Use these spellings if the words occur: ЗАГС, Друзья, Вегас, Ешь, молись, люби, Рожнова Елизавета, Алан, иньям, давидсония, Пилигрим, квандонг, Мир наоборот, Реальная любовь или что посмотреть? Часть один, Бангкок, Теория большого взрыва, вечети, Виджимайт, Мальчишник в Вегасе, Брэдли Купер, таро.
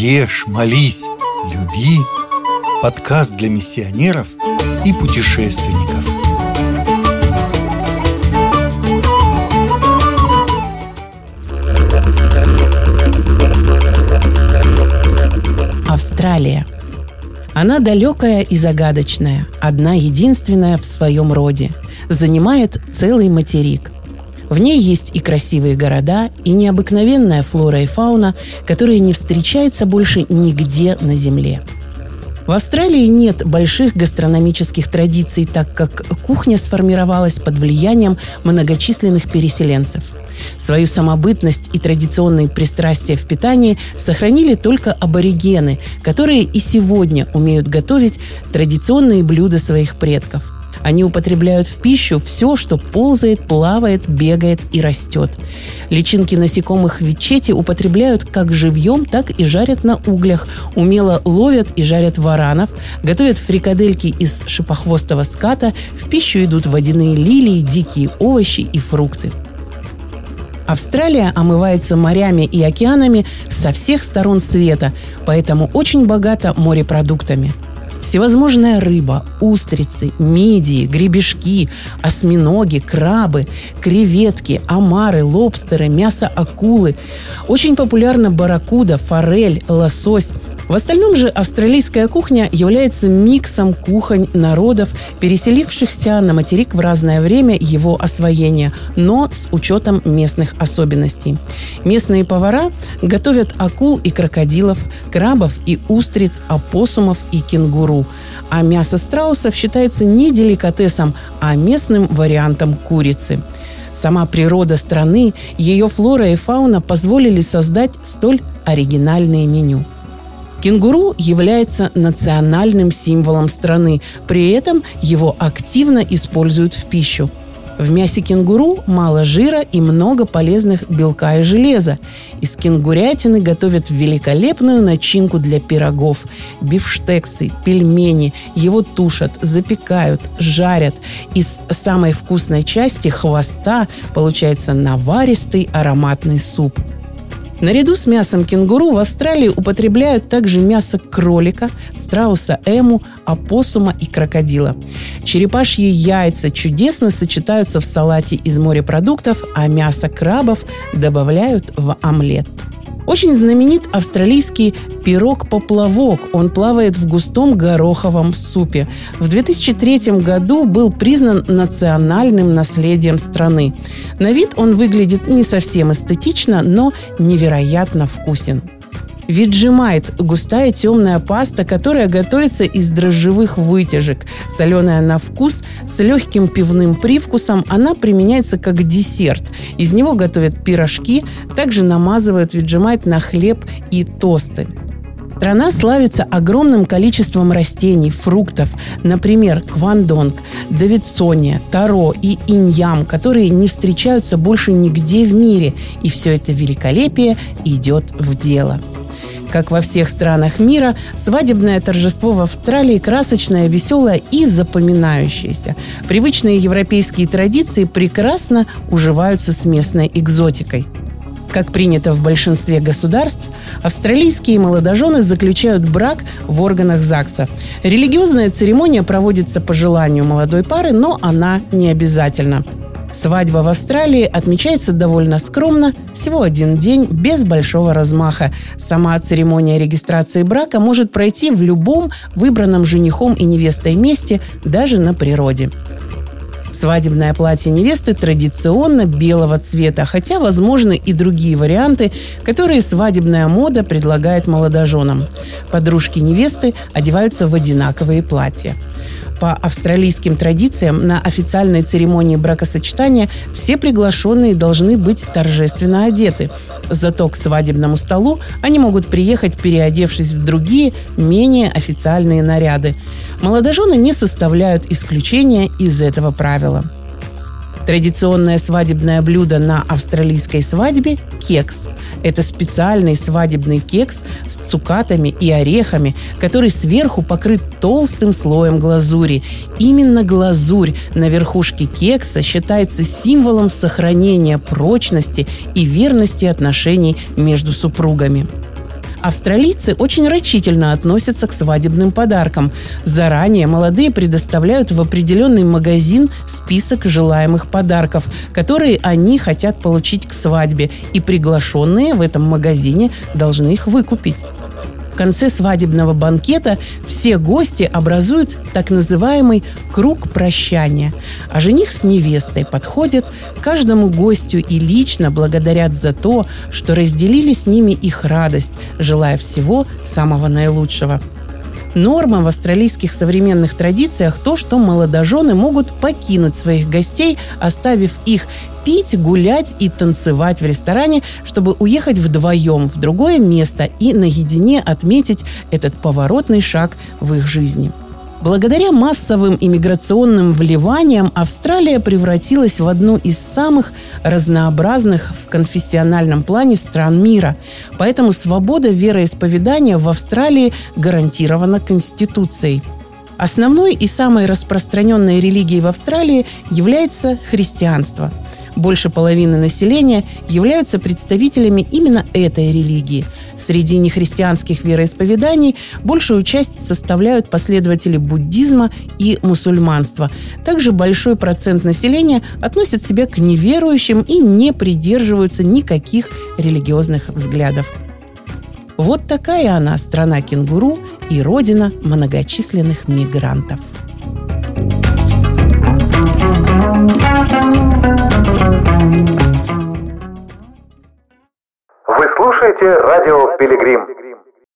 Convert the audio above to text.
«Ешь, молись, люби» – подкаст для миссионеров и путешественников. Австралия. Она далекая и загадочная, одна единственная в своем роде, занимает целый материк. В ней есть и красивые города, и необыкновенная флора и фауна, которая не встречается больше нигде на Земле. В Австралии нет больших гастрономических традиций, так как кухня сформировалась под влиянием многочисленных переселенцев. Свою самобытность и традиционные пристрастия в питании сохранили только аборигены, которые и сегодня умеют готовить традиционные блюда своих предков. Они употребляют в пищу все, что ползает, плавает, бегает и растет. Личинки насекомых вечети употребляют как живьем, так и жарят на углях, умело ловят и жарят варанов, готовят фрикадельки из шипохвостого ската, в пищу идут водяные лилии, дикие овощи и фрукты. Австралия омывается морями и океанами со всех сторон света, поэтому очень богата морепродуктами. Всевозможная рыба, устрицы, мидии, гребешки, осьминоги, крабы, креветки, омары, лобстеры, мясо акулы. Очень популярна барракуда, форель, лосось. В остальном же австралийская кухня является миксом кухонь народов, переселившихся на материк в разное время его освоения, но с учетом местных особенностей. Местные повара готовят акул и крокодилов, крабов и устриц, опоссумов и кенгуру. А мясо страусов считается не деликатесом, а местным вариантом курицы. Сама природа страны, ее флора и фауна позволили создать столь оригинальное меню. Кенгуру является национальным символом страны, при этом его активно используют в пищу. В мясе кенгуру мало жира и много полезных белка и железа. Из кенгурятины готовят великолепную начинку для пирогов. Бифштексы, пельмени, его тушат, запекают, жарят. Из самой вкусной части хвоста получается наваристый ароматный суп. Наряду с мясом кенгуру в Австралии употребляют также мясо кролика, страуса эму, опоссума и крокодила. Черепашьи яйца чудесно сочетаются в салате из морепродуктов, а мясо крабов добавляют в омлет. Очень знаменит австралийский пирог-поплавок. Он плавает в густом гороховом супе. В 2003 году был признан национальным наследием страны. На вид он выглядит не совсем эстетично, но невероятно вкусен. Виджимайт – густая темная паста, которая готовится из дрожжевых вытяжек. Соленая на вкус, с легким пивным привкусом, она применяется как десерт. Из него готовят пирожки, также намазывают виджимайт на хлеб и тосты. Страна славится огромным количеством растений, фруктов, например, квандонг, давидсония, таро и иньям, которые не встречаются больше нигде в мире, и все это великолепие идет в дело. Как во всех странах мира, свадебное торжество в Австралии красочное, веселое и запоминающееся. Привычные европейские традиции прекрасно уживаются с местной экзотикой. Как принято в большинстве государств, австралийские молодожены заключают брак в органах ЗАГСа. Религиозная церемония проводится по желанию молодой пары, но она не обязательна. Свадьба в Австралии отмечается довольно скромно, всего один день, без большого размаха. Сама церемония регистрации брака может пройти в любом выбранном женихом и невестой месте, даже на природе. Свадебное платье невесты традиционно белого цвета, хотя возможны и другие варианты, которые свадебная мода предлагает молодоженам. Подружки невесты одеваются в одинаковые платья. По австралийским традициям на официальной церемонии бракосочетания все приглашенные должны быть торжественно одеты. Зато к свадебному столу они могут приехать, переодевшись в другие, менее официальные наряды. Молодожены не составляют исключения из этого правила. Традиционное свадебное блюдо на австралийской свадьбе – кекс. Это специальный свадебный кекс с цукатами и орехами, который сверху покрыт толстым слоем глазури. Именно глазурь на верхушке кекса считается символом сохранения прочности и верности отношений между супругами. Австралийцы очень рачительно относятся к свадебным подаркам. Заранее молодые предоставляют в определенный магазин список желаемых подарков, которые они хотят получить к свадьбе, и приглашенные в этом магазине должны их выкупить. В конце свадебного банкета все гости образуют так называемый круг прощания, а жених с невестой подходят к каждому гостю и лично благодарят за то, что разделили с ними их радость, желая всего самого наилучшего. Норма в австралийских современных традициях то, что молодожены могут покинуть своих гостей, оставив их пить, гулять и танцевать в ресторане, чтобы уехать вдвоем в другое место и наедине отметить этот поворотный шаг в их жизни. Благодаря массовым иммиграционным вливаниям Австралия превратилась в одну из самых разнообразных в конфессиональном плане стран мира. Поэтому свобода вероисповедания в Австралии гарантирована Конституцией. Основной и самой распространенной религией в Австралии является христианство. Больше половины населения являются представителями именно этой религии. Среди нехристианских вероисповеданий большую часть составляют последователи буддизма и мусульманства. Также большой процент населения относит себя к неверующим и не придерживаются никаких религиозных взглядов. Вот такая она, страна кенгуру и родина многочисленных мигрантов. Вы слушаете радио «Пилигрим».